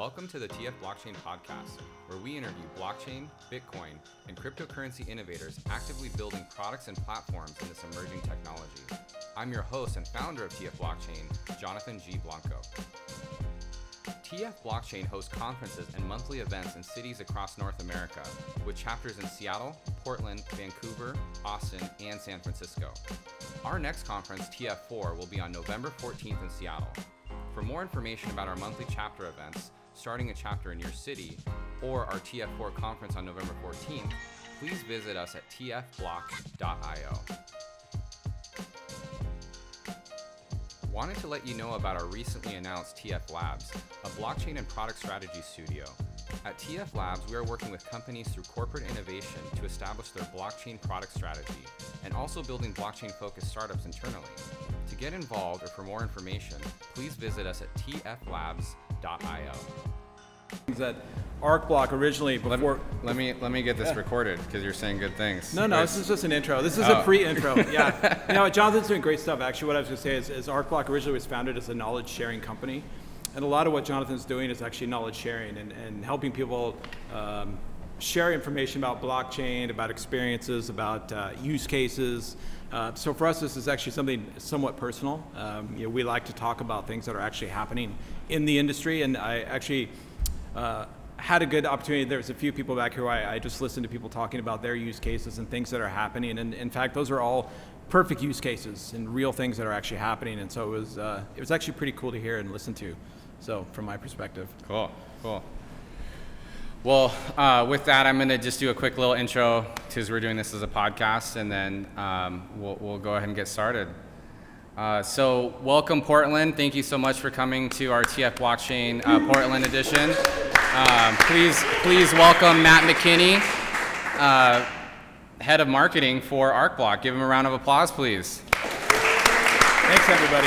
Welcome to the TF Blockchain Podcast, where we interview blockchain, Bitcoin, and cryptocurrency innovators actively building products and platforms in this emerging technology. I'm your host and founder of TF Blockchain, Jonathan G. Blanco. TF Blockchain hosts conferences and monthly events in cities across North America, with chapters in Seattle, Portland, Vancouver, Austin, and San Francisco. Our next conference, TF4, will be on November 14th in Seattle. For more information about our monthly chapter events, starting a chapter in your city, or our TF4 conference on November 14th, please visit us at tfblock.io. Wanted to let you know about our recently announced TF Labs, a blockchain and product strategy studio. At TF Labs, we are working with companies through corporate innovation to establish their blockchain product strategy and also building blockchain-focused startups internally. To get involved or for more information, please visit us at tflabs.io. That ArcBlock originally before. Let me get this recorded because you're saying good things. No, this is just an intro. This is a pre-intro. Yeah, you know, Jonathan's doing great stuff. Actually, what I was going to say is ArcBlock originally was founded as a knowledge-sharing company, and a lot of what Jonathan's doing is actually knowledge-sharing and helping people share information about blockchain, about experiences, about use cases. So for us, this is actually something somewhat personal. You know, we like to talk about things that are actually happening in the industry, and I actually had a good opportunity. There was a few people back here who I just listened to people talking about their use cases and things that are happening, and in fact, those are all perfect use cases and real things that are actually happening, and so it was actually pretty cool to hear and listen to, so from my perspective. Cool. Well, with that, I'm going to just do a quick little intro because we're doing this as a podcast, and then we'll go ahead and get started. So welcome, Portland. Thank you so much for coming to our TF Blockchain Portland edition. Please welcome Matt McKinney, head of marketing for ArcBlock. Give him a round of applause, please. Thanks, everybody.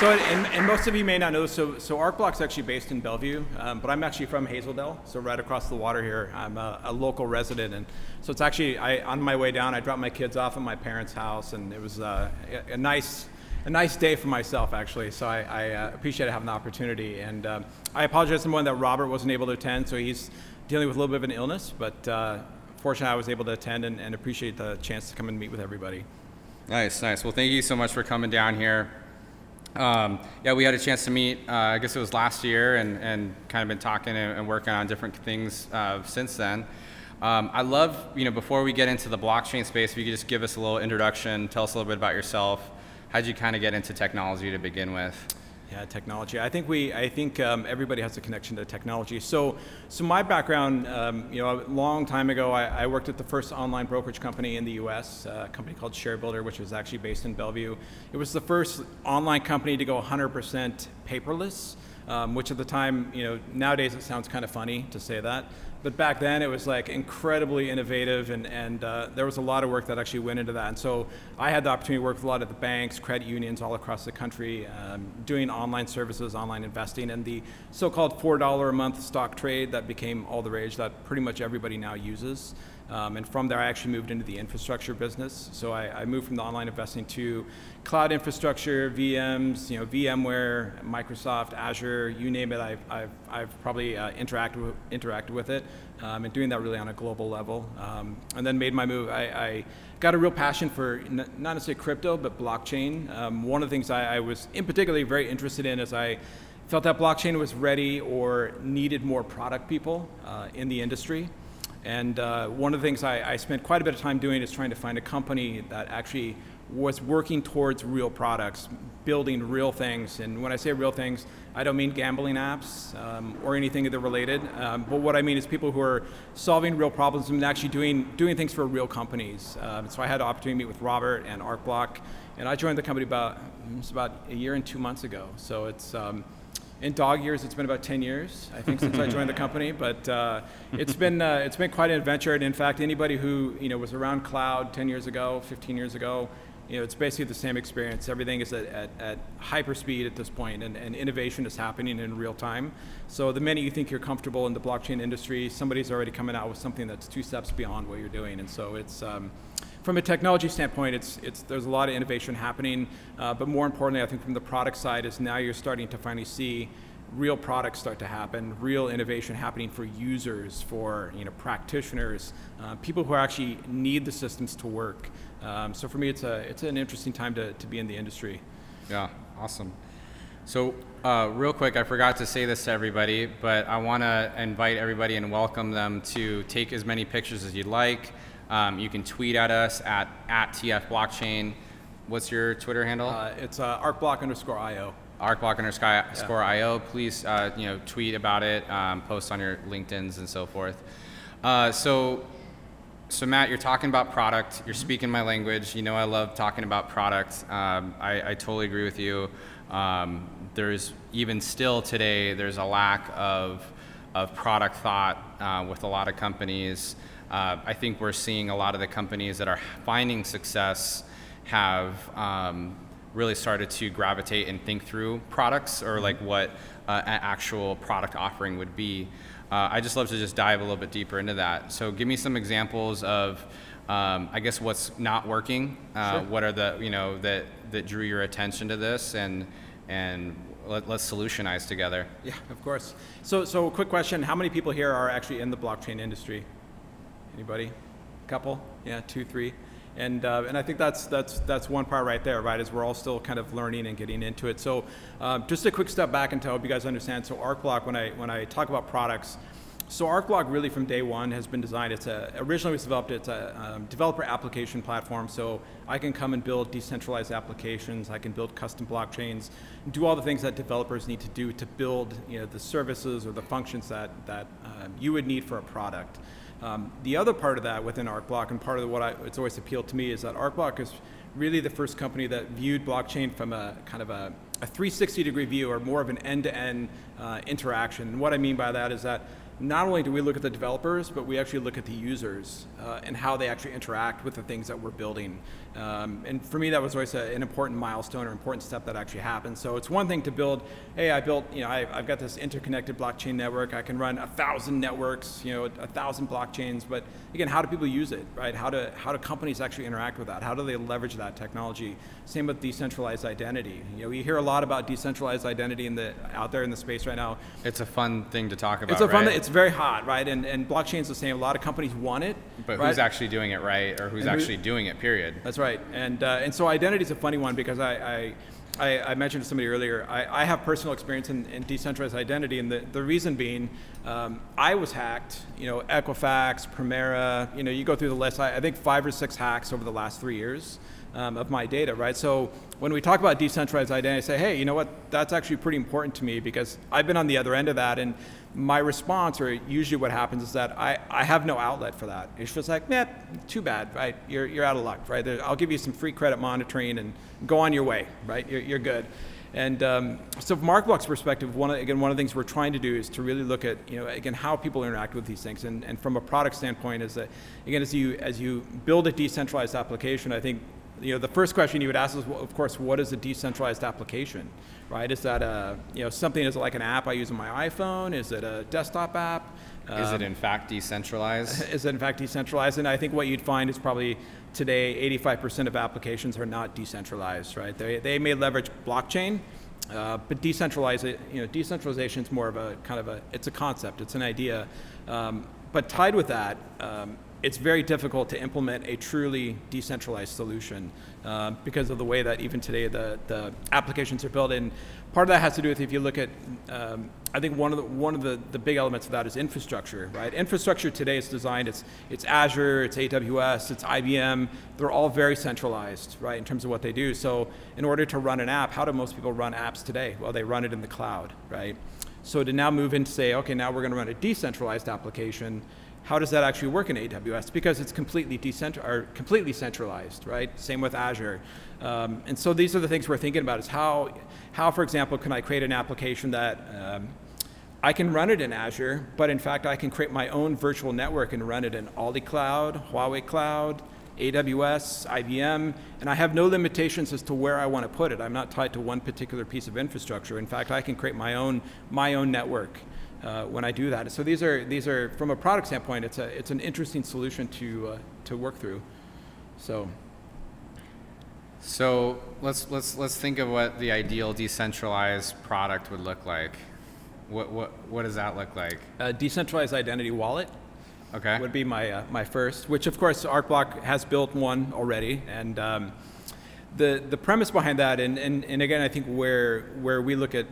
So, and most of you may not know, so ArcBlock's actually based in Bellevue, but I'm actually from Hazel Dell, so right across the water here. I'm a local resident, and so it's actually, on my way down, I dropped my kids off at my parents' house, and it was a nice day for myself, actually, so I appreciate having the opportunity, and I apologize to someone that Robert wasn't able to attend, so he's dealing with a little bit of an illness, but fortunately I was able to attend and appreciate the chance to come and meet with everybody. Nice. Well, thank you so much for coming down here. We had a chance to meet, I guess it was last year, and kind of been talking and working on different things since then. I love, you know, before we get into the blockchain space, if you could just give us a little introduction, tell us a little bit about yourself. How'd you kind of get into technology to begin with? Yeah, technology. I think everybody has a connection to technology. So my background, you know, a long time ago, I worked at the first online brokerage company in the U.S., a company called ShareBuilder, which was actually based in Bellevue. It was the first online company to go 100% paperless, which at the time, you know, nowadays it sounds kind of funny to say that. But back then, it was like incredibly innovative, and there was a lot of work that actually went into that. And so I had the opportunity to work with a lot of the banks, credit unions all across the country, doing online services, online investing, and the so-called $4 a month stock trade that became all the rage that pretty much everybody now uses. And from there, I actually moved into the infrastructure business. So I moved from the online investing to cloud infrastructure, VMs, you know, VMware, Microsoft, Azure, you name it. I've probably interacted with it, and doing that really on a global level. And then made my move. I got a real passion for not necessarily crypto, but blockchain. One of the things I was in particular very interested in is I felt that blockchain was ready or needed more product people in the industry. And one of the things I spent quite a bit of time doing is trying to find a company that actually was working towards real products, building real things. And when I say real things, I don't mean gambling apps or anything of the related. But what I mean is people who are solving real problems and actually doing things for real companies. So I had an opportunity to meet with Robert and ArcBlock. And I joined the company about a year and 2 months ago. So it's... in dog years, it's been about 10 years, I think, since I joined the company. But it's been quite an adventure. And in fact, anybody who, you know, was around cloud 10 years ago, 15 years ago, you know, it's basically the same experience. Everything is at hyper speed at this point, and innovation is happening in real time. So the minute you think you're comfortable in the blockchain industry, somebody's already coming out with something that's 2 steps beyond what you're doing. And so it's. From a technology standpoint, there's a lot of innovation happening, but more importantly, I think from the product side is now you're starting to finally see real products start to happen, real innovation happening for users, for practitioners, people who actually need the systems to work. So for me, it's an interesting time to be in the industry. Yeah, awesome. So real quick, I forgot to say this to everybody, but I want to invite everybody and welcome them to take as many pictures as you'd like. You can tweet at us at TF Blockchain. What's your Twitter handle? It's ArcBlock_IO. ArcBlock underscore IO. Please tweet about it, post on your LinkedIn's and so forth. So Matt, you're talking about product. You're speaking my language. I love talking about product. I totally agree with you. There's even still today, there's a lack of product thought with a lot of companies. I think we're seeing a lot of the companies that are finding success have really started to gravitate and think through products or like what an actual product offering would be. I just love to just dive a little bit deeper into that. So give me some examples of, I guess, what's not working. Sure. What are the, that drew your attention to this, and let's solutionize together. Yeah, of course. So quick question. How many people here are actually in the blockchain industry? Anybody? A couple? Yeah, two, three. And I think that's one part right there, right? Is we're all still kind of learning and getting into it. So just a quick step back and to help you guys understand. So ArcBlock, when I talk about products, so ArcBlock really from day one has been designed. Originally it's a developer application platform. So I can come and build decentralized applications. I can build custom blockchains, and do all the things that developers need to do to build the services or the functions that you would need for a product. The other part of that within ArcBlock, and part of it's always appealed to me, is that ArcBlock is really the first company that viewed blockchain from a kind of a 360-degree view, or more of an end-to-end interaction. And what I mean by that is that not only do we look at the developers, but we actually look at the users and how they actually interact with the things that we're building. And for me, that was always an important milestone or important step that actually happened. So it's one thing to build, hey, I've got this interconnected blockchain network. I can run 1,000 networks, 1,000 blockchains. But again, how do people use it, right? How do companies actually interact with that? How do they leverage that technology? Same with decentralized identity. You hear a lot about decentralized identity out there in the space right now. It's a fun thing to talk about. It's very hot, right? And blockchain's the same. A lot of companies want it. But right? Who's actually doing it right, or who's actually doing it, period. That's right. And so identity is a funny one, because I mentioned to somebody earlier, I have personal experience in decentralized identity, and the reason being, I was hacked, Equifax, Primera, you go through the list, I think 5 or 6 hacks over the last 3 years of my data, right? So when we talk about decentralized identity, I say, hey, that's actually pretty important to me, because I've been on the other end of that, and my response, or usually what happens, is that I have no outlet for that. It's just like, meh, too bad, right? You're out of luck, right? I'll give you some free credit monitoring and go on your way, right? You're good. And so from ArcBlock's perspective, one of the things we're trying to do is to really look at, how people interact with these things. And from a product standpoint is that, again, as you build a decentralized application, I think, the first question you would ask is, of course, what is a decentralized application, right? Is that something, is it like an app I use on my iPhone? Is it a desktop app? Is it in fact decentralized? Is it in fact decentralized? And I think what you'd find is probably today, 85% of applications are not decentralized, right? They may leverage blockchain, but decentralization is more of a kind of it's a concept, it's an idea. But tied with that, it's very difficult to implement a truly decentralized solution because of the way that even today the applications are built. And part of that has to do with, if you look at, I think one of the big elements of that is infrastructure, right? Infrastructure today is designed, it's Azure, it's AWS, it's IBM. They're all very centralized, right, in terms of what they do. So in order to run an app, how do most people run apps today? Well, they run it in the cloud, right? So to now move in to say, okay, now we're going to run a decentralized application, how does that actually work in AWS? Because it's completely centralized, right? Same with Azure. And so these are the things we're thinking about, is how, for example, can I create an application that I can run it in Azure, but in fact, I can create my own virtual network and run it in Aldi Cloud, Huawei Cloud, AWS, IBM, and I have no limitations as to where I want to put it. I'm not tied to one particular piece of infrastructure. In fact, I can create my own network when I do that. So these are from a product standpoint, it's an interesting solution to work through. So let's think of what the ideal decentralized product would look like. What does that look like? A decentralized identity wallet. Okay. Would be my my first, which of course ArcBlock has built one already, and the premise behind that, and again, I think where we look at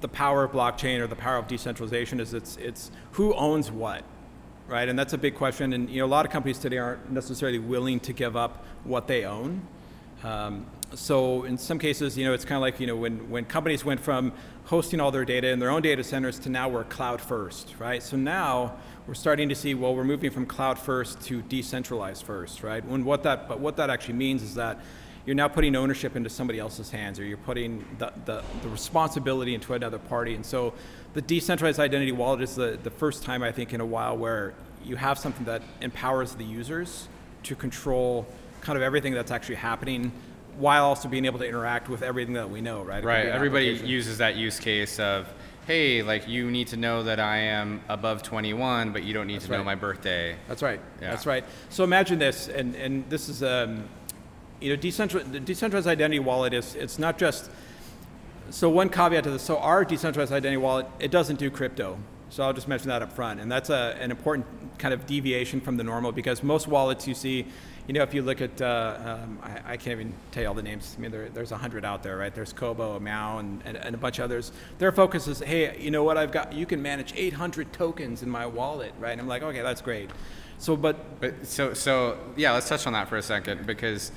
the power of blockchain or the power of decentralization is it's who owns what, right? And that's a big question, and a lot of companies today aren't necessarily willing to give up what they own. So in some cases, it's kind of like when companies went from hosting all their data in their own data centers to now we're cloud first, right? So now we're starting to see, well, we're moving from cloud first to decentralized first, right? But what that actually means is that you're now putting ownership into somebody else's hands, or you're putting the responsibility into another party. And so the decentralized identity wallet is the first time, I think, in a while where you have something that empowers the users to control kind of everything that's actually happening, while also being able to interact with everything that we know, right? Right. Everybody uses that use case of, hey, like, you need to know that I am above 21, but you don't need That's to right. know my birthday. That's right. Yeah. That's right. So imagine this, and this is the decentralized identity wallet is, it's not just, so one caveat to this, so our decentralized identity wallet, it doesn't do crypto. So I'll just mention that up front. And that's an important kind of deviation from the normal, because most wallets you see, if you look at, I can't even tell you all the names. I mean, there's 100 out there, right? There's Kobo, Meow, and a bunch of others. Their focus is, hey, you know what I've got? You can manage 800 tokens in my wallet, right? And I'm like, okay, that's great. So, but yeah, let's touch on that for a second, because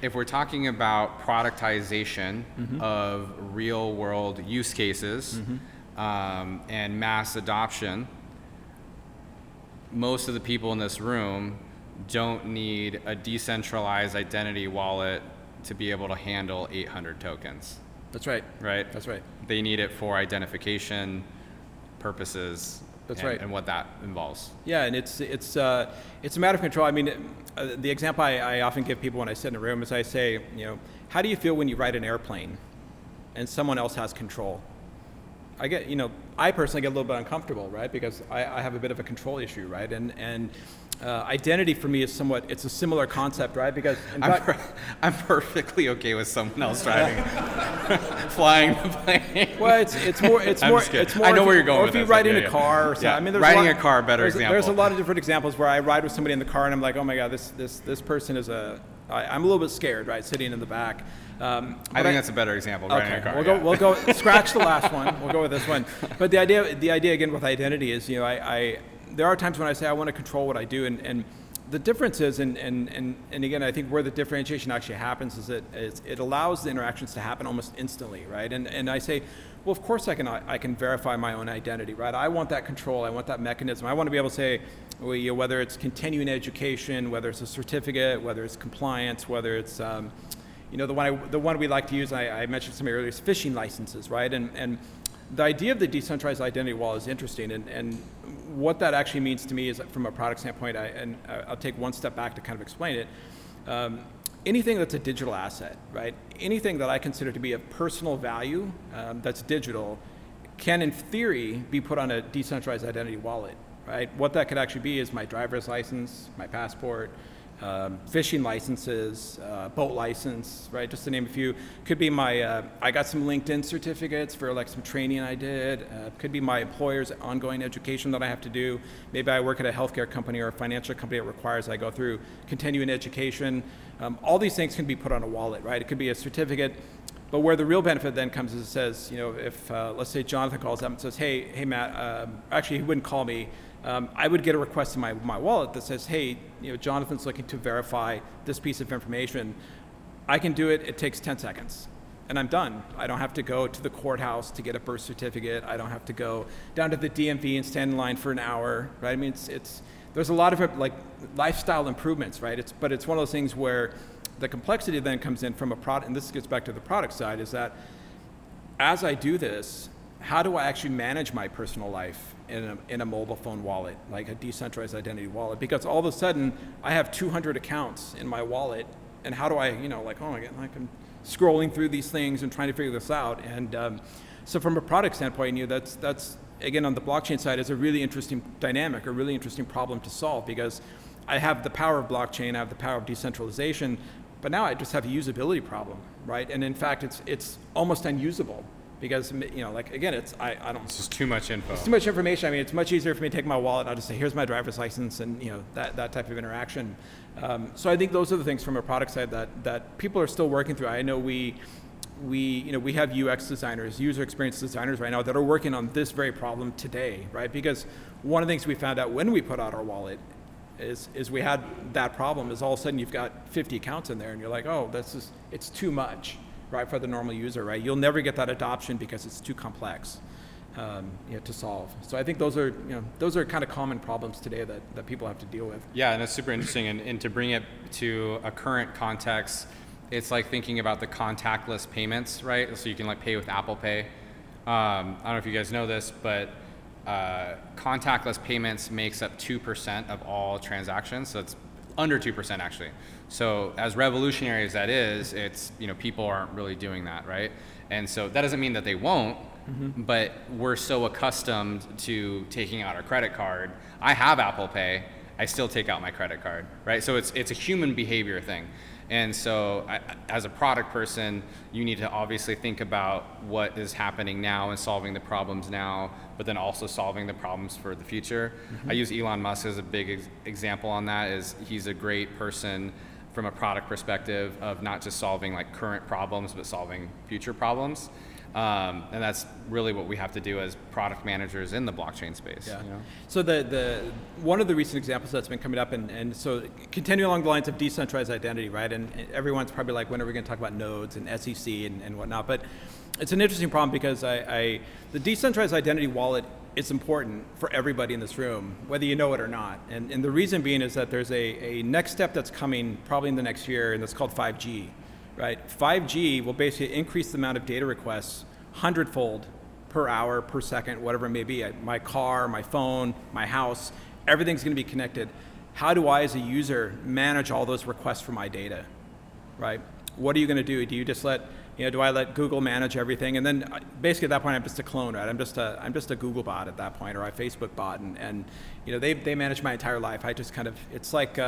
if we're talking about productization mm-hmm. of real world use cases, mm-hmm. And mass adoption, most of the people in this room don't need a decentralized identity wallet to be able to handle 800 tokens. That's right. Right? That's right. They need it for identification purposes. That's right. And what that involves. Yeah, and it's a matter of control. I mean, the example I often give people when I sit in a room is I say, how do you feel when you ride an airplane and someone else has control? I get, I personally get a little bit uncomfortable, right? Because I have a bit of a control issue, right? And identity for me is somewhat, it's a similar concept, right? Because I'm perfectly okay with someone else driving, flying the plane. Well, it's more. I know where you're going. Or if you ride in a car or something. Yeah. I mean, riding a car, better example. There's a lot of different examples where I ride with somebody in the car and I'm like, oh my God, this person is I'm a little bit scared, right? Sitting in the back. I think that's a better example. Okay. Riding a car. We'll go scratch the last one. We'll go with this one. But the idea again with identity is, there are times when I say I want to control what I do, and the difference is, and again, I think where the differentiation actually happens is it allows the interactions to happen almost instantly, right? And I say, well, of course I can verify my own identity, right? I want that control, I want that mechanism. I want to be able to say, well, whether it's continuing education, whether it's a certificate, whether it's compliance, whether it's the one we like to use, I mentioned some earlier, is phishing licenses, right? And the idea of the decentralized identity wallet is interesting, and what that actually means to me is, from a product standpoint, I'll take one step back to kind of explain it. Anything that's a digital asset, right? Anything that I consider to be of personal value that's digital can, in theory, be put on a decentralized identity wallet, right? What that could actually be is my driver's license, my passport, fishing licenses, boat license, right? Just to name a few. Could be my, I got some LinkedIn certificates for like some training I did. Could be my employer's ongoing education that I have to do. Maybe I work at a healthcare company or a financial company that requires I go through continuing education. All these things can be put on a wallet, right? It could be a certificate. But where the real benefit then comes is it says, if let's say Jonathan calls up and says, hey Matt, actually he wouldn't call me. I would get a request in my wallet that says, hey, Jonathan's looking to verify this piece of information. I can do it. It takes 10 seconds and I'm done. I don't have to go to the courthouse to get a birth certificate. I don't have to go down to the DMV and stand in line for an hour, right? I mean, there's a lot of like lifestyle improvements, right? But it's one of those things where the complexity then comes in from a product, and this gets back to the product side, is that as I do this, how do I actually manage my personal life in a mobile phone wallet, like a decentralized identity wallet? Because all of a sudden I have 200 accounts in my wallet, and how do I, oh my God, like I'm scrolling through these things and trying to figure this out. And so from a product standpoint, that's again, on the blockchain side, is a really interesting dynamic, a really interesting problem to solve, because I have the power of blockchain, I have the power of decentralization, but now I just have a usability problem, right? And in fact, it's almost unusable. because, you know, like, again, it's, I don't. It's just too much info. It's too much information. I mean, it's much easier for me to take my wallet and I'll just say, here's my driver's license, and, you know, that type of interaction. So I think those are the things from a product side that people are still working through. I know we have UX designers, user experience designers right now that are working on this very problem today, right? Because one of the things we found out when we put out our wallet is we had that problem, is all of a sudden you've got 50 accounts in there and you're like, oh, that's just, it's too much, right, for the normal user, right? You'll never get that adoption because it's too complex to solve. So I think those are kind of common problems today that people have to deal with. Yeah, and that's super interesting. And to bring it to a current context, it's like thinking about the contactless payments, right? So you can like pay with Apple Pay. I don't know if you guys know this, but contactless payments makes up 2% of all transactions. So it's under 2% actually. So as revolutionary as that is, it's, you know, people aren't really doing that, right? And so that doesn't mean that they won't, mm-hmm. but we're so accustomed to taking out our credit card. I have Apple Pay. I still take out my credit card, right? So it's a human behavior thing. And so as a product person, you need to obviously think about what is happening now and solving the problems now, but then also solving the problems for the future. Mm-hmm. I use Elon Musk as a big example on that, is he's a great person from a product perspective of not just solving like current problems, but solving future problems. And that's really what we have to do as product managers in the blockchain space. Yeah. You know? So the one of the recent examples that's been coming up, and so continuing along the lines of decentralized identity, right? And everyone's probably like, when are we going to talk about nodes and SEC and whatnot? But it's an interesting problem because the decentralized identity wallet is important for everybody in this room, whether you know it or not. And the reason being is that there's a next step that's coming probably in the next year, and that's called 5G. Right, 5G will basically increase the amount of data requests 100-fold per hour, per second, whatever it may be. My car, my phone, my house, everything's going to be connected. How do I, as a user, manage all those requests for my data? Right? What are you going to do? Do you just let, you know, do I let Google manage everything? And then basically at that point, I'm just a clone, right? I'm just a Google bot at that point, or a Facebook bot, and you know, they manage my entire life. I just kind of, it's like.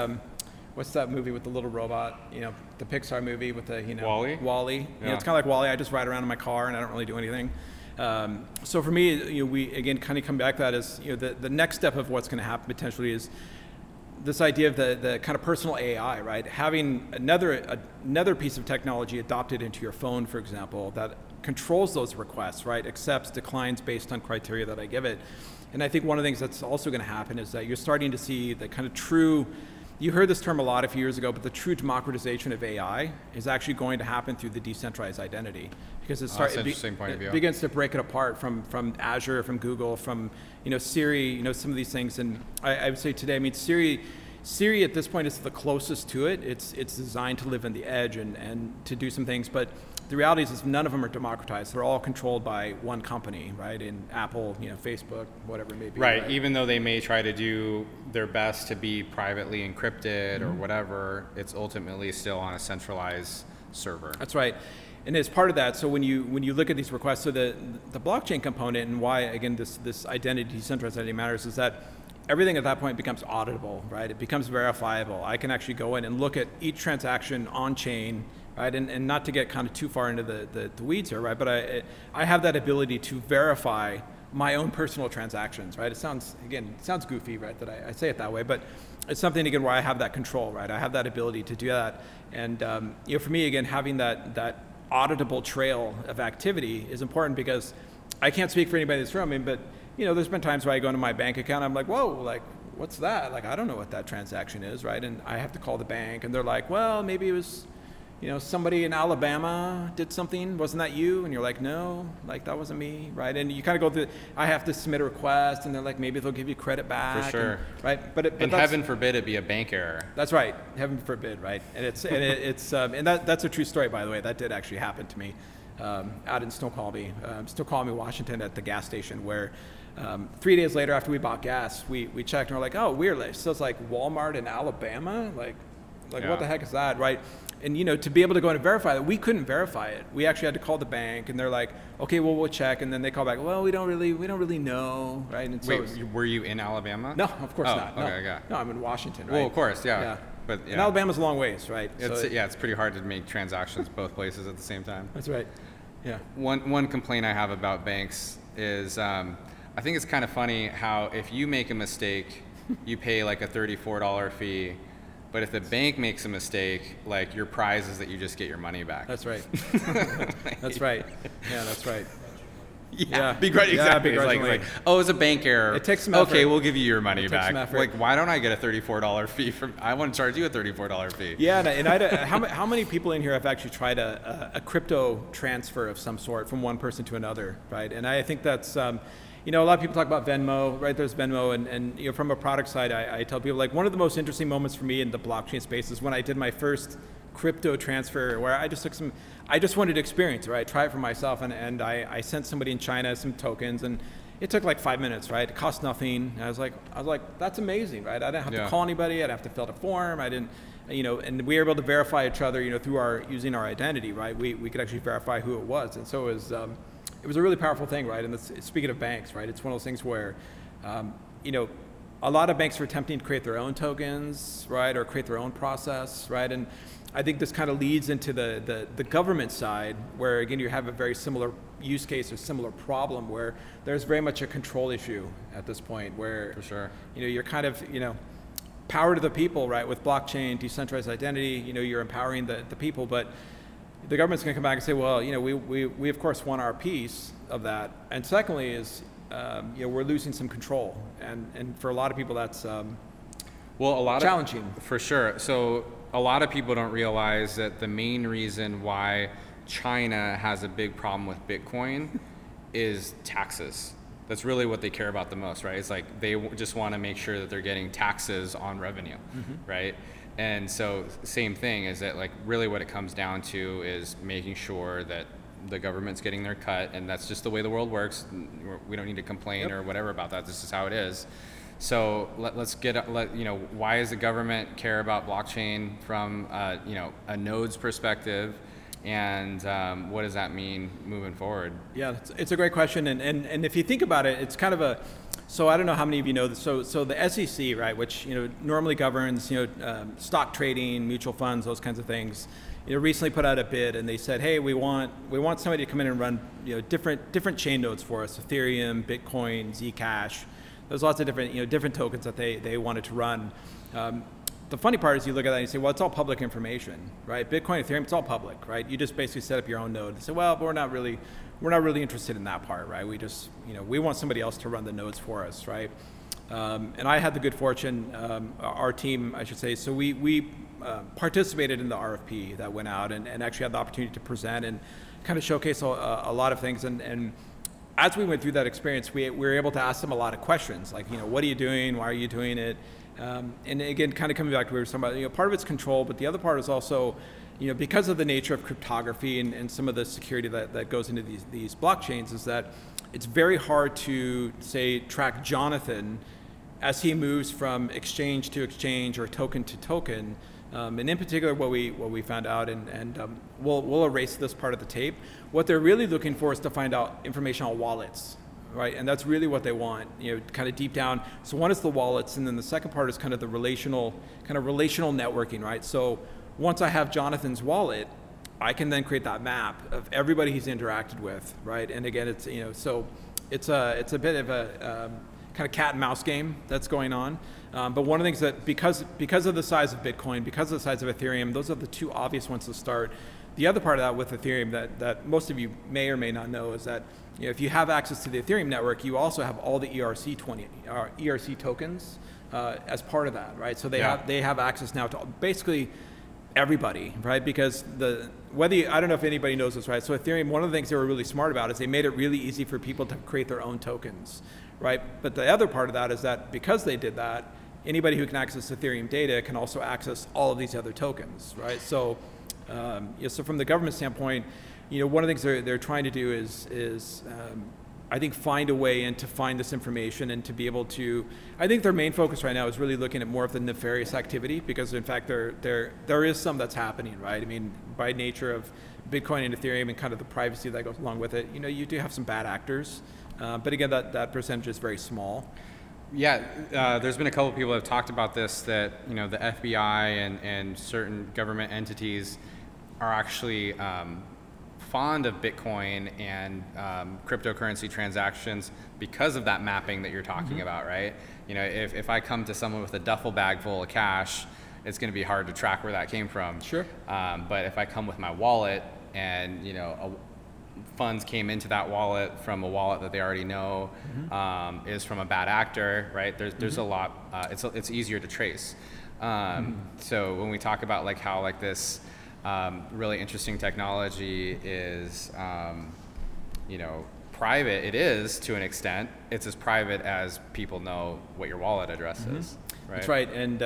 What's that movie with the little robot? You know, the Pixar movie with the, you know, Wall-E. Wall-E. Yeah. You know, it's kind of like Wall-E. I just ride around in my car and I don't really do anything. So for me, you know, we again kind of come back to that as, you know, the next step of what's going to happen potentially is this idea of the kind of personal AI, right? Having another piece of technology adopted into your phone, for example, that controls those requests, right? Accepts, declines based on criteria that I give it. And I think one of the things that's also going to happen is that you're starting to see the kind of true. You heard this term a lot a few years ago, but the true democratization of AI is actually going to happen through the decentralized identity, because it begins to break it apart from Azure, from Google, from, you know, Siri, you know, some of these things. And I would say today, I mean, Siri at this point is the closest to it. It's designed to live in the edge and to do some things, but the reality is none of them are democratized. They're all controlled by one company, right? In Apple, you know, Facebook, whatever it may be. Right. Even though they may try to do their best to be privately encrypted mm-hmm. or whatever, it's ultimately still on a centralized server. That's right. And as part of that, so when you look at these requests, so the blockchain component and why again this identity, decentralized identity matters is that everything at that point becomes auditable, right? It becomes verifiable. I can actually go in and look at each transaction on chain, right? And not to get kind of too far into the weeds here, right? But I have that ability to verify my own personal transactions, right? It sounds goofy, right? That I say it that way, but it's something again where I have that control, right? I have that ability to do that. And you know, for me again, having that auditable trail of activity is important because I can't speak for anybody in this room, I mean, but you know, there's been times where I go into my bank account, I'm like, whoa, like, what's that? Like, I don't know what that transaction is, right? And I have to call the bank, and they're like, well, maybe it was, you know, somebody in Alabama did something. Wasn't that you? And you're like, no, like, that wasn't me, right? And you kind of go through, I have to submit a request, and they're like, maybe they'll give you credit back. For sure. And, right? But heaven forbid it be a bank error. That's right. Heaven forbid, right? And that's a true story, by the way. That did actually happen to me out in Snoqualmie, Washington, at the gas station where 3 days later after we bought gas, we checked and we're like, oh, weird. So it's like Walmart in Alabama? Like yeah. What the heck is that, right? And you know, to be able to go in and verify that, we couldn't verify it. We actually had to call the bank and they're like, okay, well, we'll check. And then they call back, well, we don't really know, right? And so wait, were you in Alabama? No, of course not. No. Okay, yeah. No, I'm in Washington, right? Well, of course, yeah. But yeah. And Alabama's a long ways, right? It's pretty hard to make transactions both places at the same time. That's right. Yeah. One complaint I have about banks is I think it's kind of funny how if you make a mistake, you pay like a $34 fee, but if the bank makes a mistake, like your prize is that you just get your money back. That's right. That's right. Yeah, that's right. Yeah, begrudgingly. Yeah, exactly. Yeah, it's like, oh, it's a bank error. It takes some effort. Okay, we'll give you your money back. Like, why don't I get a $34 fee from? I want to charge you a $34 fee. Yeah, and how many people in here have actually tried a crypto transfer of some sort from one person to another, right? And I think that's, a lot of people talk about Venmo, right? There's Venmo, and from a product side, I tell people like one of the most interesting moments for me in the blockchain space is when I did my first crypto transfer, where I just took some. I just wanted to experience, right? Try it for myself, and I sent somebody in China some tokens, and it took like 5 minutes, right? It cost nothing. And I was like, that's amazing, right? I didn't have to call anybody. I didn't have to fill out a form. I didn't, and we were able to verify each other, through using our identity, right? We could actually verify who it was, and so it was a really powerful thing, right? And that's, speaking of banks, right? It's one of those things where, a lot of banks are attempting to create their own tokens, right, or create their own process, right, and I think this kind of leads into the government side, where again you have a very similar use case or similar problem, where there's very much a control issue at this point, where for sure you're kind of power to the people, right? With blockchain, decentralized identity, you're empowering the people, but the government's going to come back and say, well, we of course want our piece of that, and secondly is we're losing some control, and for a lot of people that's challenging for sure. So. A lot of people don't realize that the main reason why China has a big problem with Bitcoin is taxes. That's really what they care about the most, right? It's like they just want to make sure that they're getting taxes on revenue, right? And so same thing is that like really what it comes down to is making sure that the government's getting their cut, and that's just the way the world works. We don't need to complain or whatever about that. This is how it is. So let's why does the government care about blockchain from a node's perspective, and what does that mean moving forward? Yeah, it's a great question, and if you think about it, it's kind of a. So I don't know how many of you know this. So the SEC, right, which normally governs stock trading, mutual funds, those kinds of things, recently put out a bid, and they said, hey, we want somebody to come in and run different chain nodes for us: Ethereum, Bitcoin, Zcash. There's lots of different, different tokens that they wanted to run. The funny part is you look at that and you say, well, it's all public information, right? Bitcoin, Ethereum, it's all public, right? You just basically set up your own node and say, well, but we're not really interested in that part, right? We just, we want somebody else to run the nodes for us, right? And I had the good fortune, our team, I should say, so we participated in the RFP that went out and actually had the opportunity to present and kind of showcase a lot of things and as we went through that experience, we were able to ask them a lot of questions, like, what are you doing? Why are you doing it? And again, kind of coming back to what we were talking about, part of it's control, but the other part is also, because of the nature of cryptography and some of the security that goes into these blockchains, is that it's very hard to, say, track Jonathan as he moves from exchange to exchange or token to token. And in particular, what we found out, and we'll erase this part of the tape. What they're really looking for is to find out information on wallets, right? And that's really what they want, kind of deep down. So one is the wallets, and then the second part is kind of the relational networking, right? So once I have Jonathan's wallet, I can then create that map of everybody he's interacted with, right? And again, it's so it's a bit of a kind of cat and mouse game that's going on. But one of the things that because of the size of Bitcoin, because of the size of Ethereum, those are the two obvious ones to start. The other part of that with Ethereum that most of you may or may not know is that if you have access to the Ethereum network, you also have all the ERC tokens as part of that, right? So they have access now to basically everybody, right? Because I don't know if anybody knows this, right? So Ethereum, one of the things they were really smart about is they made it really easy for people to create their own tokens, right? But the other part of that is that because they did that, anybody who can access Ethereum data can also access all of these other tokens, right? So, so from the government standpoint, one of the things they're trying to do is I think find a way in to find this information and to be able to. I think their main focus right now is really looking at more of the nefarious activity, because in fact there is some that's happening, right? I mean, by nature of Bitcoin and Ethereum and kind of the privacy that goes along with it, you do have some bad actors, but again that percentage is very small. Yeah, there's been a couple of people that have talked about this, that the FBI and certain government entities are actually fond of Bitcoin and cryptocurrency transactions because of that mapping that you're talking about, right? You know, if I come to someone with a duffel bag full of cash, it's going to be hard to track where that came from. Sure. But if I come with my wallet and, you know, funds came into that wallet from a wallet that they already know is from a bad actor, right? There's a lot, it's easier to trace. So when we talk about like how like this really interesting technology is, you know, private, it is to an extent. It's as private as people know what your wallet address is. Right? That's right. And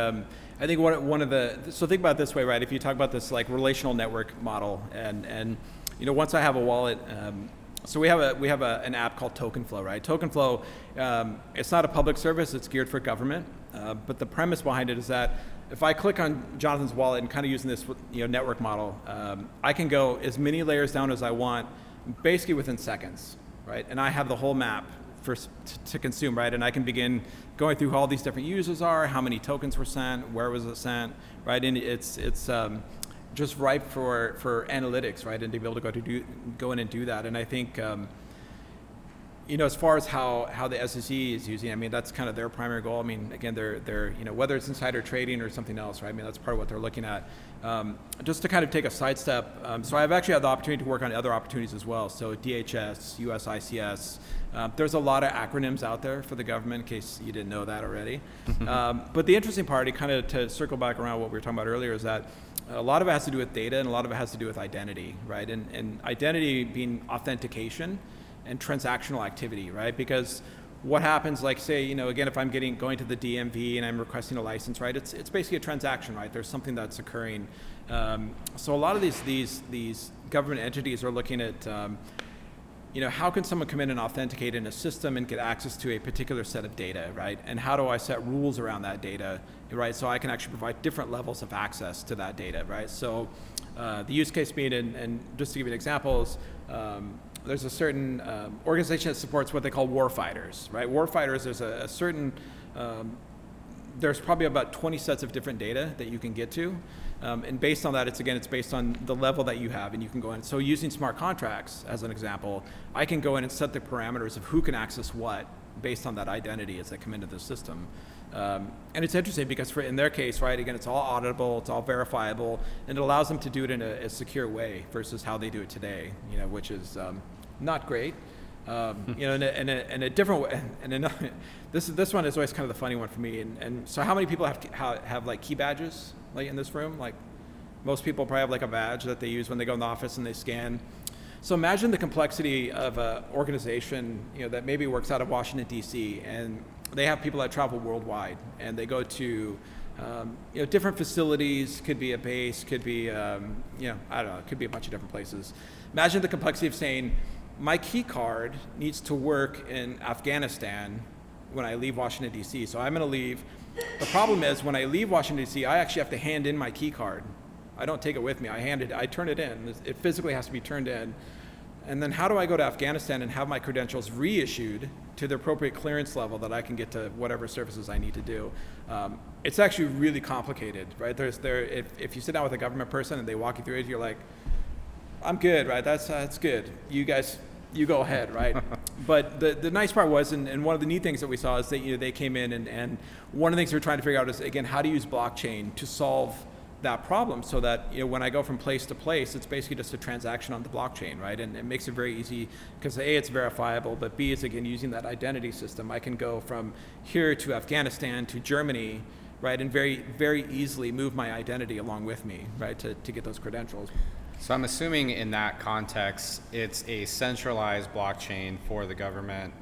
I think one of the, so think about it this way, right? If you talk about this like relational network model and you know, once I have a wallet, so we have an app called Token Flow, right? Token Flow, it's not a public service, it's geared for government, but the premise behind it is that if I click on Jonathan's wallet and kind of using this, you know, network model, I can go as many layers down as I want, basically within seconds, right? And I have the whole map to consume, right? And I can begin going through who all these different users are, how many tokens were sent, where was it sent, right? And it's just ripe for analytics, right? And to be able to go in and do that. And I think, you know, as far as how the SEC is using, I mean, that's kind of their primary goal. I mean, again, they're you know, whether it's insider trading or something else, right? I mean, that's part of what they're looking at. Just to kind of take a sidestep, so I've actually had the opportunity to work on other opportunities as well. So DHS, USICS, there's a lot of acronyms out there for the government, in case you didn't know that already. But the interesting part, kind of to circle back around what we were talking about earlier, is that a lot of it has to do with data and a lot of it has to do with identity, right? And identity being authentication and transactional activity, right? Because what happens, like say, you know, again, if I'm going to the DMV and I'm requesting a license, right? It's basically a transaction, right? There's something that's occurring. So a lot of these government entities are looking at, you know, how can someone come in and authenticate in a system and get access to a particular set of data, right? And how do I set rules around that data, right? So I can actually provide different levels of access to that data, right? So the use case being, and just to give you examples, there's a certain organization that supports what they call warfighters, right? Warfighters, there's a certain, there's probably about 20 sets of different data that you can get to. And based on that, it's based on the level that you have, and you can go in. So using smart contracts as an example, I can go in and set the parameters of who can access what based on that identity as they come into the system. And it's interesting because in their case, right, again, it's all auditable, it's all verifiable, and it allows them to do it in a secure way versus how they do it today, you know, which is not great. You know, in a different way, and another, this one is always kind of the funny one for me. And so how many people have like key badges like in this room? Like most people probably have like a badge that they use when they go in the office and they scan. So imagine the complexity of an organization, you know, that maybe works out of Washington D.C. and they have people that travel worldwide and they go to, you know, different facilities, could be a base, could be, you know, I don't know, it could be a bunch of different places. Imagine the complexity of saying, my key card needs to work in Afghanistan when I leave Washington, D.C. So I'm going to leave. The problem is when I leave Washington, D.C., I actually have to hand in my key card. I don't take it with me. I turn it in. It physically has to be turned in. And then how do I go to Afghanistan and have my credentials reissued to the appropriate clearance level that I can get to whatever services I need to do? It's actually really complicated, right? If you sit down with a government person and they walk you through it, you're like, I'm good, right? That's good. You guys, you go ahead, right? But the nice part was, and one of the neat things that we saw is that, you know, they came in and one of the things we're trying to figure out is, again, how to use blockchain to solve that problem so that, you know, when I go from place to place, it's basically just a transaction on the blockchain, right? And it makes it very easy because A, it's verifiable, but B, is again using that identity system. I can go from here to Afghanistan to Germany, right? And very, very easily move my identity along with me, right? To get those credentials. So I'm assuming in that context, it's a centralized blockchain for the government.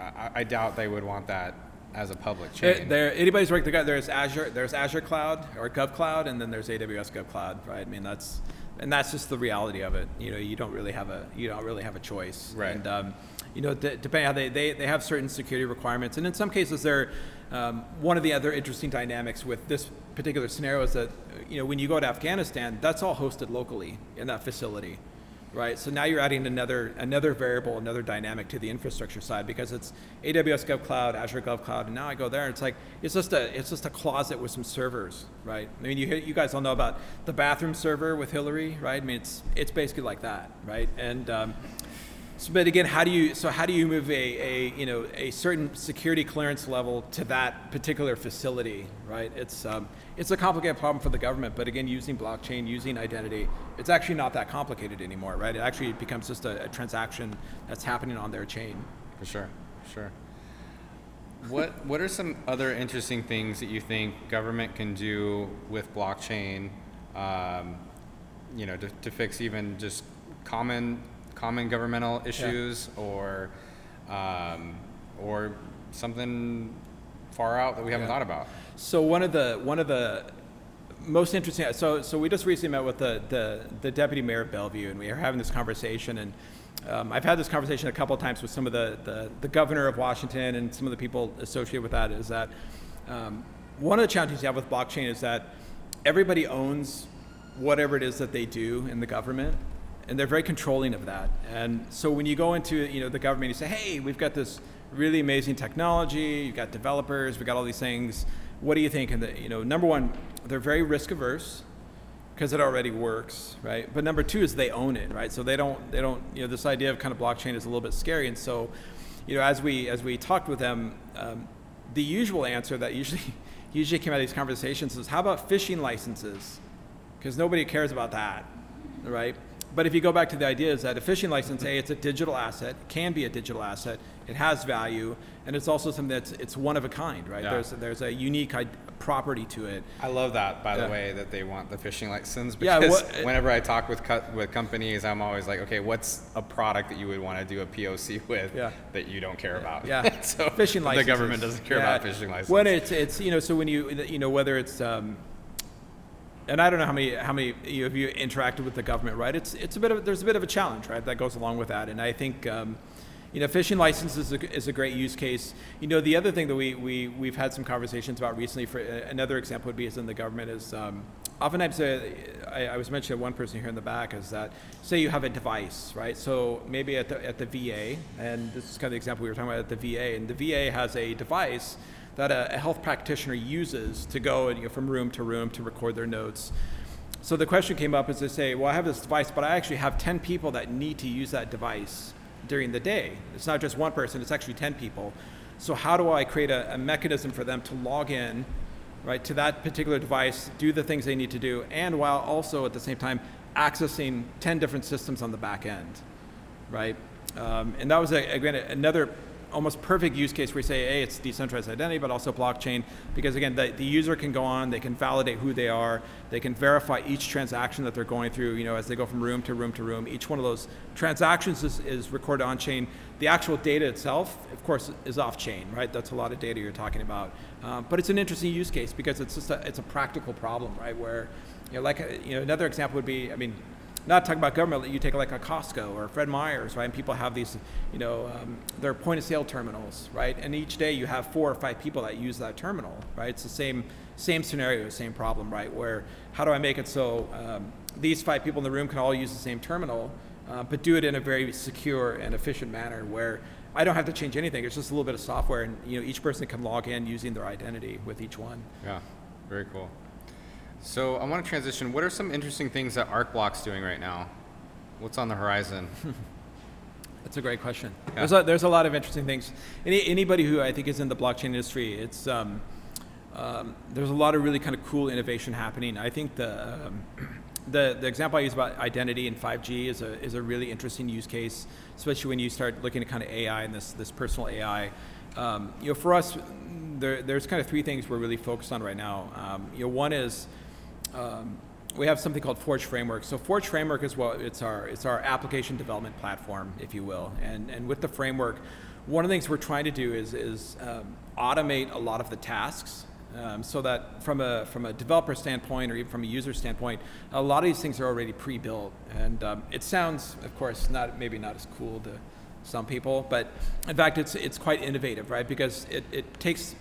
I doubt they would want that as a public chain. Anybody's worked together. There's Azure Cloud or GovCloud, and then there's AWS GovCloud, right? I mean, that's just the reality of it. You know, you don't really have a choice. Right. And you know, depending how they have certain security requirements, and in some cases they're. One of the other interesting dynamics with this particular scenario is that, you know, when you go to Afghanistan, that's all hosted locally in that facility, right? So now you're adding another variable, another dynamic to the infrastructure side, because it's AWS GovCloud, Azure GovCloud, and now I go there and it's like, it's just a closet with some servers, right? I mean, you guys all know about the bathroom server with Hillary, right? I mean, it's basically like that, right? And but again, how do you move a certain security clearance level to that particular facility, right? It's a complicated problem for the government, but again, using blockchain, using identity, it's actually not that complicated anymore, right? It actually becomes just a transaction that's happening on their chain. For sure, sure. What are some other interesting things that you think government can do with blockchain, to fix even just common governmental issues, yeah, or something far out that we haven't, yeah, thought about? So one of the most interesting. So we just recently met with the deputy mayor of Bellevue, and we are having this conversation. And I've had this conversation a couple of times with some of the governor of Washington and some of the people associated with that. Is that one of the challenges you have with blockchain is that everybody owns whatever it is that they do in the government, and they're very controlling of that. And so when you go into the government, you say, hey, we've got this really amazing technology, you've got developers, we've got all these things, what do you think? And number one, they're very risk averse because it already works, right? But number two is they own it, right? So they don't this idea of kind of blockchain is a little bit scary. And so as we talked with them, the usual answer that usually came out of these conversations is, how about phishing licenses? Because nobody cares about that, right? But if you go back to the idea is that a phishing license, hey, it's a digital asset, it can be a digital asset, it has value, and it's also something it's one of a kind, right? Yeah. There's a unique property to it. I love that, by the way, that they want the phishing license, because whenever I talk with companies, I'm always like, okay, what's a product that you would want to do a POC with, yeah, that you don't care about? Yeah, so phishing license. The government doesn't care, yeah, about phishing licenses. When it's whether it's and I don't know how many of you interacted with the government, right? There's a bit of a challenge, right, that goes along with that. And I think phishing licenses is a great use case. The other thing that we've had some conversations about recently, for another example would be is in the government is oftentimes I was mentioning one person here in the back is that, say you have a device, right? So maybe at the VA, and this is kind of the example we were talking about at the VA, and the VA has a device that a health practitioner uses to go from room to room to record their notes. So the question came up is to say, well, I have this device, but I actually have 10 people that need to use that device during the day. It's not just one person, it's actually 10 people. So how do I create a mechanism for them to log in, right, to that particular device, do the things they need to do, and while also at the same time accessing 10 different systems on the back end, right? And that was, again, another almost perfect use case where we say, hey, it's decentralized identity, but also blockchain, because again, the user can go on, they can validate who they are, they can verify each transaction that they're going through, as they go from room to room to room. Each one of those transactions is recorded on chain. The actual data itself, of course, is off chain, right? That's a lot of data you're talking about. But it's an interesting use case because it's a practical problem, right? Where, another example would be, not talking about government, you take like a Costco or Fred Meyer's, right? And people have these, their point of sale terminals, right? And each day you have 4 or 5 people that use that terminal, right? It's the same scenario, same problem, right? Where, how do I make it so these 5 people in the room can all use the same terminal, but do it in a very secure and efficient manner where I don't have to change anything. It's just a little bit of software, and each person can log in using their identity with each one. Yeah, very cool. So I want to transition. What are some interesting things that ArcBlock's doing right now? What's on the horizon? That's a great question. Yeah. There's a lot of interesting things. Anybody who I think is in the blockchain industry, it's there's a lot of really kind of cool innovation happening. I think the example I use about identity and 5G is a really interesting use case, especially when you start looking at kind of AI and this personal AI. For us, there's kind of 3 things we're really focused on right now. One is we have something called Forge Framework. So Forge Framework is it's our application development platform, if you will. And with the framework, one of the things we're trying to do is automate a lot of the tasks, so that from a developer standpoint or even from a user standpoint, a lot of these things are already pre-built. And it sounds, of course, maybe not as cool to some people, but in fact, it's quite innovative, right? Because it takes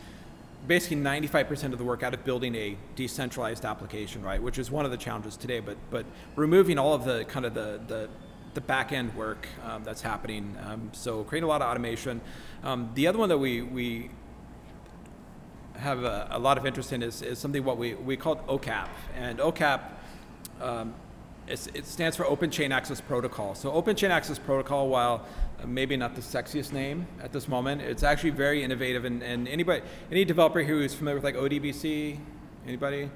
basically 95% of the work out of building a decentralized application, right? Which is one of the challenges today, but removing all of the kind of the the back end work that's happening. So create a lot of automation. The other one that we have a lot of interest in is something what we called OCAP. And OCAP, it stands for Open Chain Access Protocol. So Open Chain Access Protocol, while maybe not the sexiest name at this moment, it's actually very innovative. And anybody, any developer here who's familiar with like ODBC, anybody?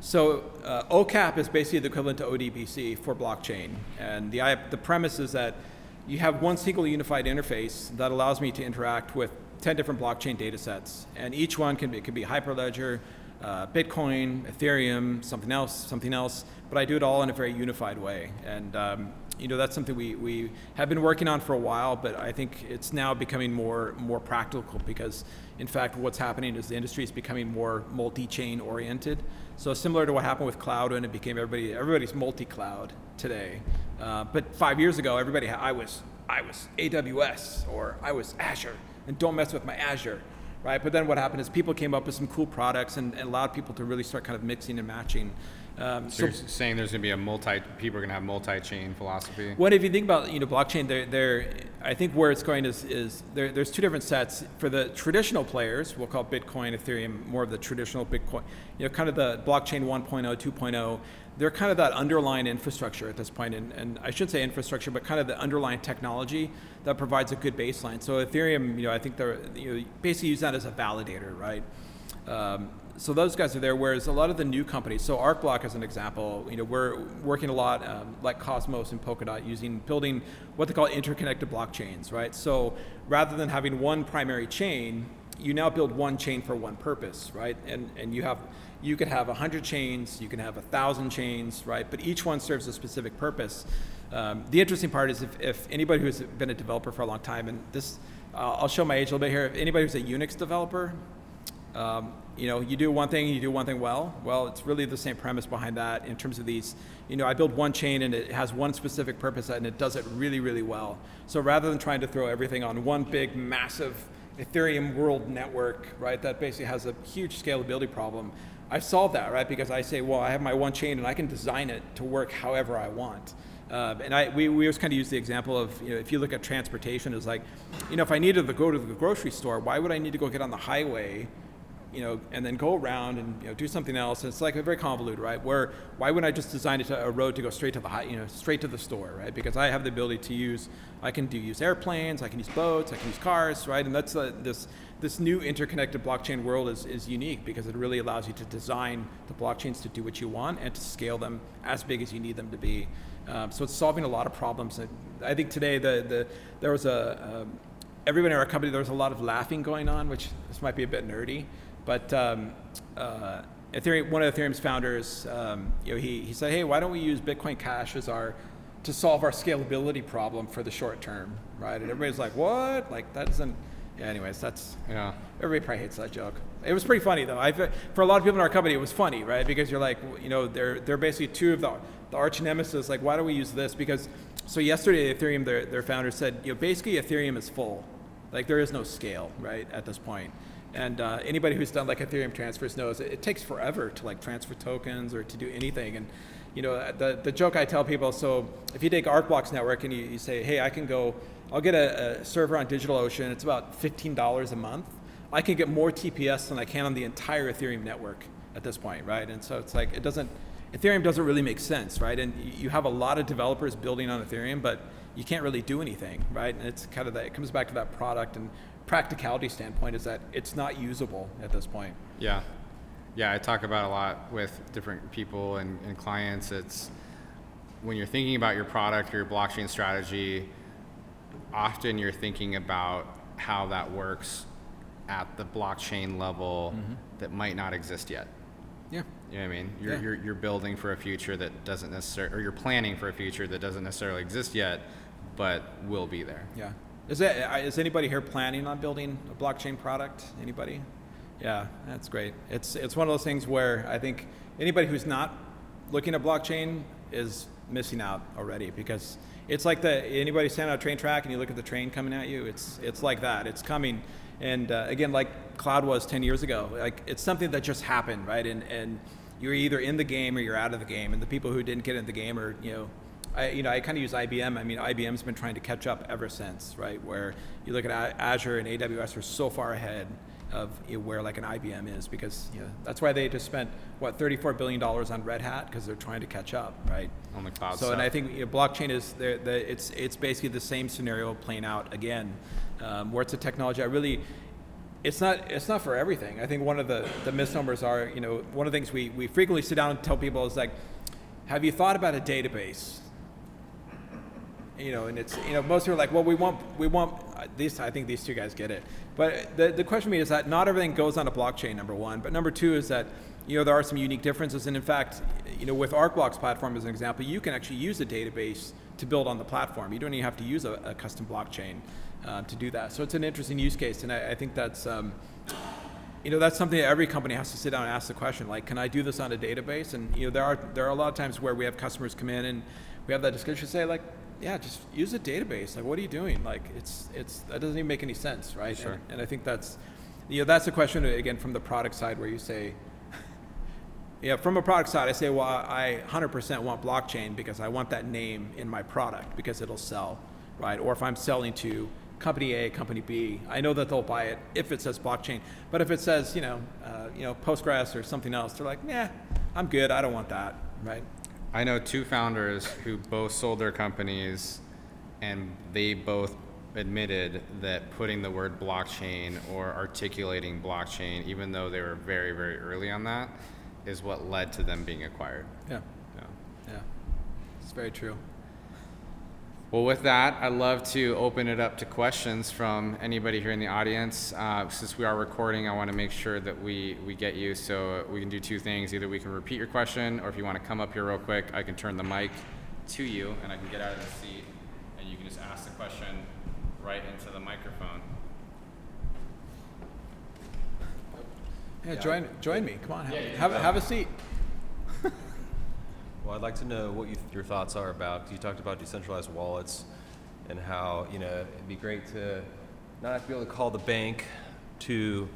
So OCAP is basically the equivalent to ODBC for blockchain. And the premise is that you have one single unified interface that allows me to interact with 10 different blockchain data sets. And each one can be Hyperledger, Bitcoin, Ethereum, something else. But I do it all in a very unified way. And that's something we have been working on for a while, but I think it's now becoming more practical because, in fact, what's happening is the industry is becoming more multi-chain oriented. So similar to what happened with cloud when it became everybody's multi-cloud today. But 5 years ago, everybody I was AWS or I was Azure, and don't mess with my Azure, right? But then what happened is people came up with some cool products and allowed people to really start kind of mixing and matching. So you're saying there's going to be people are going to have multi-chain philosophy? Well, if you think about blockchain, I think where it's going there's two different sets. For the traditional players, we'll call Bitcoin, Ethereum, more of the traditional Bitcoin, kind of the blockchain 1.0, 2.0, they're kind of that underlying infrastructure at this point, and I shouldn't say infrastructure, but kind of the underlying technology that provides a good baseline. So Ethereum, I think they're basically use that as a validator, right? So those guys are there, whereas a lot of the new companies, so ArcBlock as an example, we're working a lot like Cosmos and Polkadot building what they call interconnected blockchains, right? So rather than having one primary chain, you now build one chain for one purpose, right? And you could have 100 chains, you can have 1,000 chains, right? But each one serves a specific purpose. The interesting part is if anybody who's been a developer for a long time, and this, I'll show my age a little bit here, if anybody who's a Unix developer, you do one thing, well. Well, it's really the same premise behind that in terms of these, I build one chain and it has one specific purpose and it does it really, really well. So rather than trying to throw everything on one big, massive Ethereum world network, right, that basically has a huge scalability problem, I've solved that, right? Because I say, well, I have my one chain and I can design it to work however I want. And we always kind of use the example of, if you look at transportation, it's like, if I needed to go to the grocery store, why would I need to go get on the highway and then go around and do something else? And it's like a very convoluted, right? Where why wouldn't I just design it to a road to go straight to the straight to the store, right? Because I have the ability to use airplanes, I can use boats, I can use cars, right? And that's this new interconnected blockchain world is unique because it really allows you to design the blockchains to do what you want and to scale them as big as you need them to be. So it's solving a lot of problems. And I think today there was everyone in our company, there was a lot of laughing going on, which this might be a bit nerdy. But Ethereum, one of Ethereum's founders, he said, hey, why don't we use Bitcoin Cash to solve our scalability problem for the short term, right? And everybody's like, what? Like that doesn't, yeah, anyways, that's, yeah. Everybody probably hates that joke. It was pretty funny though. For a lot of people in our company, it was funny, right? Because you're like, they're basically two of the arch nemesis, like why don't we use this? Because, so yesterday Ethereum, their founder said, basically Ethereum is full. Like there is no scale, right, at this point. And anybody who's done like Ethereum transfers knows it takes forever to like transfer tokens or to do anything. And the joke I tell people, so if you take ArcBlock's network and you say, hey, I'll get a server on DigitalOcean, it's about $15 a month. I can get more TPS than I can on the entire Ethereum network at this point, right? And so it's like, Ethereum doesn't really make sense, right? And you have a lot of developers building on Ethereum, but you can't really do anything, right? And it's kind of that, it comes back to that product and practicality standpoint is that it's not usable at this point. Yeah, I talk about a lot with different people and clients. It's when you're thinking about your product or your blockchain strategy, often you're thinking about how that works at the blockchain level that might not exist yet. Yeah. You know what I mean? You're building for a future that doesn't necessarily, or you're planning for a future that doesn't necessarily exist yet, but will be there. Yeah. Is anybody here planning on building a blockchain product? Anybody? Yeah, that's great. It's one of those things where I think anybody who's not looking at blockchain is missing out already because it's like anybody standing on a train track and you look at the train coming at you. It's like that. It's coming. And again, like cloud was 10 years ago, like it's something that just happened, right? And you're either in the game or you're out of the game. And the people who didn't get in the game are I kind of use IBM. I mean, IBM's been trying to catch up ever since, right? Where you look at Azure and AWS are so far ahead of where like an IBM is, because that's why they just spent what $34 billion on Red Hat, because they're trying to catch up, right? On the cloud. So, side. And I think blockchain is it's basically the same scenario playing out again, where it's a technology. It's not for everything. I think one of the misnomers are, one of the things we frequently sit down and tell people is like, have you thought about a database? And it's, most people are like, well, we want these. I think these two guys get it. But the question for me is that not everything goes on a blockchain, number one. But number two is that, there are some unique differences. And in fact, with ArcBlock's platform as an example, you can actually use a database to build on the platform. You don't even have to use a custom blockchain to do that. So it's an interesting use case. And I think that's, that's something that every company has to sit down and ask the question, like, can I do this on a database? And, there are a lot of times where we have customers come in and we have that discussion, say like, yeah, just use a database. Like, what are you doing? Like, that doesn't even make any sense, right? Sure. And I think that's, that's a question again from the product side where you say, from a product side, I say, well, I 100% want blockchain because I want that name in my product because it'll sell, right? Or if I'm selling to company A, company B, I know that they'll buy it if it says blockchain. But if it says, Postgres or something else, they're like, nah, I'm good. I don't want that, right? I know two founders who both sold their companies and they both admitted that putting the word blockchain or articulating blockchain, even though they were very, very early on that, is what led to them being acquired. Yeah. It's very true. Well, with that, I'd love to open it up to questions from anybody here in the audience. Since we are recording, I want to make sure that we get you. So we can do two things. Either we can repeat your question, or if you want to come up here real quick, I can turn the mic to you, and I can get out of the seat, and you can just ask the question right into the microphone. Yeah, join me. Come on, have a seat. Well, I'd like to know what your thoughts are about. You talked about decentralized wallets, and how it'd be great to not have to be able to call the bank to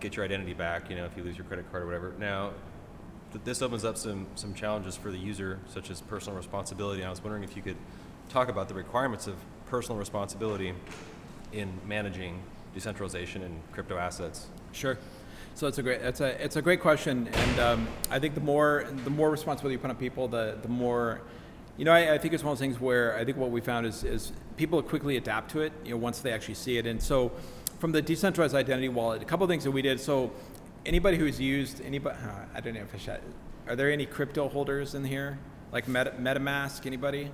get your identity back. If you lose your credit card or whatever. Now, this opens up some challenges for the user, such as personal responsibility. And I was wondering if you could talk about the requirements of personal responsibility in managing decentralization and crypto assets. Sure. So it's a great question, and I think the more responsibility you put on people, the more, I think it's one of those things where I think what we found is people quickly adapt to it, once they actually see it. And so, from the decentralized identity wallet, a couple of things that we did. So, anybody who's used I don't know if I should. Are there any crypto holders in here? Like MetaMask, anybody?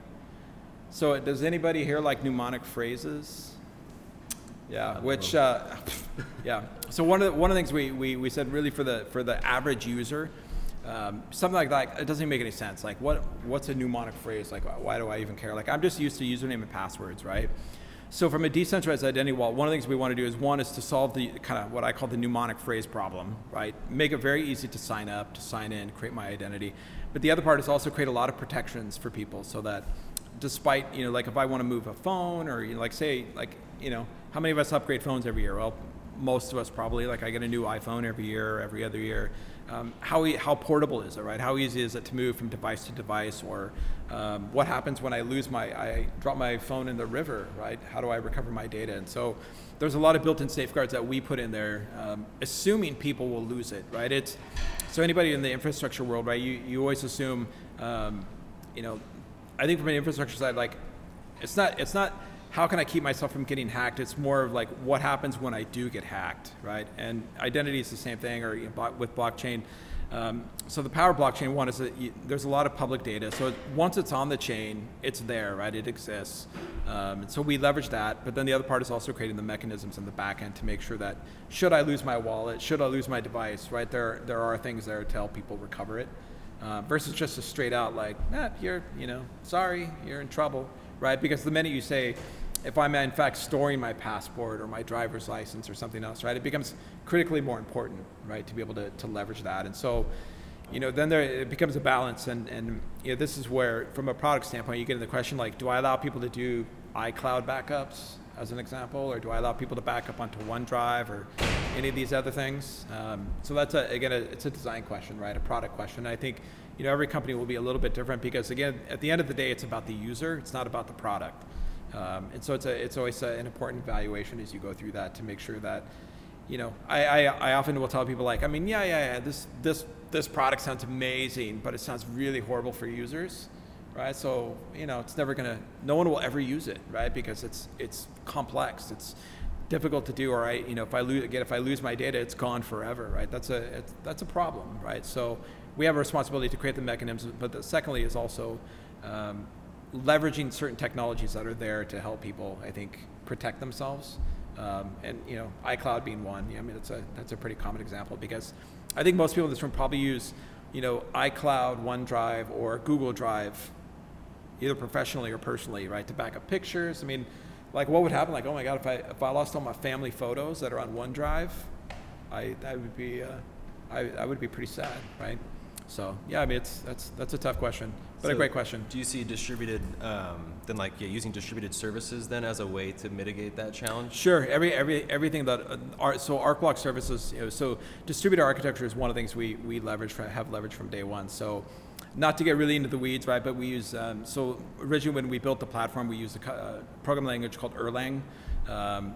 So does anybody here like mnemonic phrases? Yeah, which, yeah. So one of the things we said really for the average user, something like that, it doesn't even make any sense. Like what's a mnemonic phrase? Like why do I even care? Like I'm just used to username and passwords, right? So from a decentralized identity wallet, one of the things we want to do is to solve the kind of what I call the mnemonic phrase problem, right? Make it very easy to sign up, to sign in, create my identity. But the other part is also create a lot of protections for people so that despite, like if I want to move a phone or how many of us upgrade phones every year? Well, most of us probably. Like I get a new iPhone every year or every other year. How portable is it, right? How easy is it to move from device to device? Or what happens when I drop my phone in the river, right? How do I recover my data? And so there's a lot of built-in safeguards that we put in there, assuming people will lose it, right? So anybody in the infrastructure world, right? You always assume, I think from an infrastructure side, like it's not. How can I keep myself from getting hacked? It's more of like what happens when I do get hacked, right? And identity is the same thing, or with blockchain. So the power of blockchain one is that there's a lot of public data. So once it's on the chain, it's there, right? It exists. And so we leverage that. But then the other part is also creating the mechanisms in the back end to make sure that should I lose my wallet, should I lose my device, right? There are things there to help people recover it, versus just a straight out like, nah, you're, sorry, you're in trouble, right? Because the minute you say, if I'm in fact storing my passport or my driver's license or something else, right, it becomes critically more important, right, to be able to leverage that. And so, then it becomes a balance. And this is where, from a product standpoint, you get into the question like, do I allow people to do iCloud backups, as an example, or do I allow people to back up onto OneDrive or any of these other things? So that's it's a design question, right, a product question. I think you know, every company will be a little bit different because, again, at the end of the day, it's about the user. It's not about the product. And so it's always an important evaluation as you go through that to make sure that, you know, I often will tell people, like, I mean, this product sounds amazing, but it sounds really horrible for users, right? So, you know, it's never gonna, no one will ever use it, right? Because it's complex. It's difficult to do, or if I lose my data, it's gone forever, right? That's a problem, right? So we have a responsibility to create the mechanisms, but secondly is also leveraging certain technologies that are there to help people, I think, protect themselves. And you know, iCloud being one. I mean, that's a pretty common example because I think most people in this room probably use, you know, iCloud, OneDrive, or Google Drive, either professionally or personally, right? To back up pictures. I mean, like, what would happen? Like, oh my God, if I lost all my family photos that are on OneDrive, I would be pretty sad, right? So yeah, I mean, that's a tough question, but so a great question. Do you see distributed using distributed services then as a way to mitigate that challenge? Sure, everything that ArcBlock services. You know, so distributed architecture is one of the things we leverage from day one. So not to get really into the weeds, right? But we use originally when we built the platform, we used a programming language called Erlang.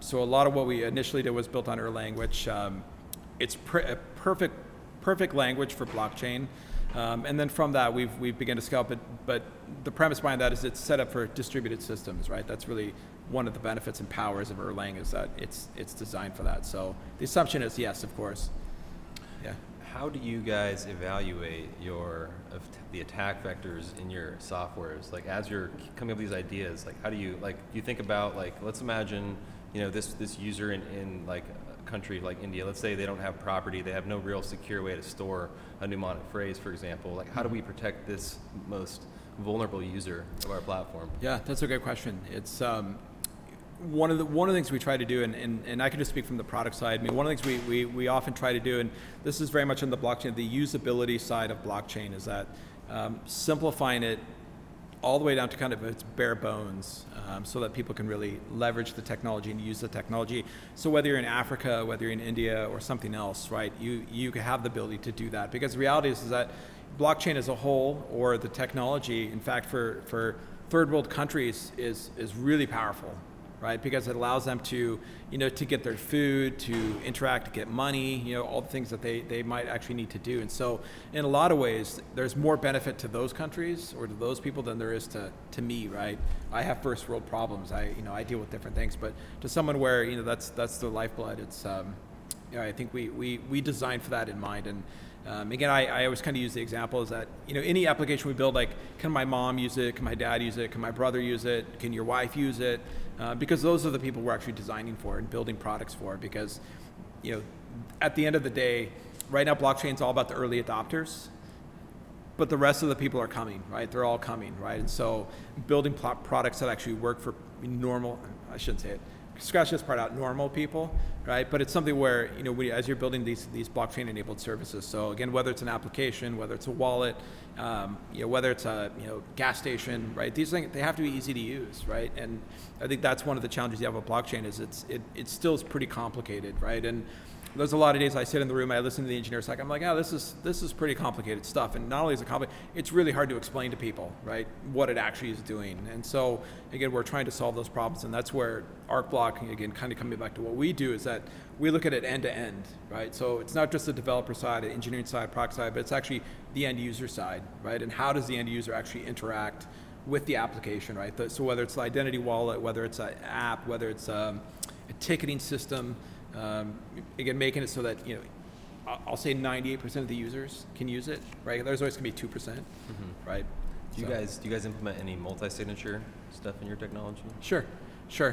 So a lot of what we initially did was built on Erlang, which it's a perfect language for blockchain. And then from that, we've begun to scale, but the premise behind that is it's set up for distributed systems, right? That's really one of the benefits and powers of Erlang is that it's designed for that. So the assumption is yes, of course. Yeah. How do you guys evaluate the attack vectors in your softwares? Like, as you're coming up with these ideas, like, how do you, like, you think about, like, let's imagine, you know, this user in like country like India, let's say they don't have property, they have no real secure way to store a mnemonic phrase, for example. Like, how do we protect this most vulnerable user of our platform? Yeah, that's a great question. It's one of the things we try to do, and I can just speak from the product side. I mean, one of the things we often try to do, and this is very much on the blockchain, the usability side of blockchain, is that simplifying it all the way down to kind of its bare bones, so that people can really leverage the technology and use the technology. So whether you're in Africa, whether you're in India or something else, right, you have the ability to do that. Because the reality is that blockchain as a whole, or the technology, in fact, for third world countries is really powerful, right? Because it allows them to, you know, to get their food, to interact, to get money, you know, all the things that they might actually need to do. And so in a lot of ways, there's more benefit to those countries or to those people than there is to me, right? I have first world problems. I deal with different things, but to someone where, you know, that's their lifeblood, it's, you know, I think we designed for that in mind. And again, I always kind of use the example is that, you know, any application we build, like, can my mom use it? Can my dad use it? Can my brother use it? Can your wife use it? Because those are the people we're actually designing for and building products for. Because, you know, at the end of the day, right now blockchain is all about the early adopters, but the rest of the people are coming, right? They're all coming, right? And so building products that actually work for normal people, right? But it's something where, you know, as you're building these blockchain-enabled services. So again, whether it's an application, whether it's a wallet, you know, whether it's a, you know, gas station, right? These things, they have to be easy to use, right? And I think that's one of the challenges you have with blockchain is it still is pretty complicated, right? And there's a lot of days I sit in the room, I listen to the engineers, like, I'm like, oh, this is pretty complicated stuff. And not only is it complicated, it's really hard to explain to people, right, what it actually is doing. And so, again, we're trying to solve those problems. And that's where ArcBlock, again, kind of coming back to what we do, is that we look at it end to end, right? So it's not just the developer side, the engineering side, product side, but it's actually the end user side, right? And how does the end user actually interact with the application, right? So whether it's the identity wallet, whether it's an app, whether it's a ticketing system, again, making it so that, you know, I'll say 98% of the users can use it, right? There's always going to be 2%, right? Do you guys implement any multi-signature stuff in your technology? Sure.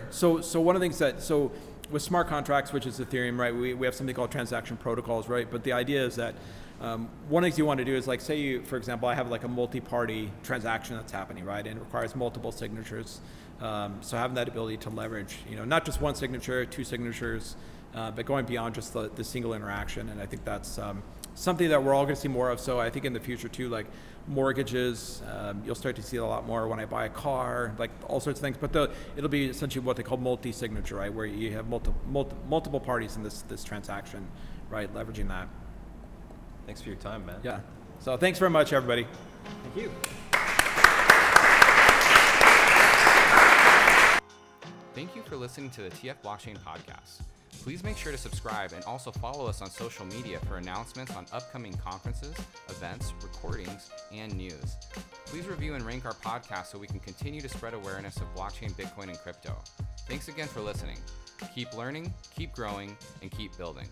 So one of the things so with smart contracts, which is Ethereum, right? We have something called transaction protocols, right? But the idea is that one of the things you want to do is, like, say you, for example, I have like a multi-party transaction that's happening, right? And it requires multiple signatures. So having that ability to leverage, you know, not just one signature, two signatures. But going beyond just the single interaction, and I think that's something that we're all going to see more of. So I think in the future too, like mortgages, you'll start to see a lot more when I buy a car, like all sorts of things. But it'll be essentially what they call multi-signature, right, where you have multiple parties in this transaction, right, leveraging that. Thanks for your time, Matt. Yeah. So thanks very much, everybody. Thank you. Thank you for listening to the TF Blockchain podcast. Please make sure to subscribe and also follow us on social media for announcements on upcoming conferences, events, recordings, and news. Please review and rank our podcast so we can continue to spread awareness of blockchain, Bitcoin, and crypto. Thanks again for listening. Keep learning, keep growing, and keep building.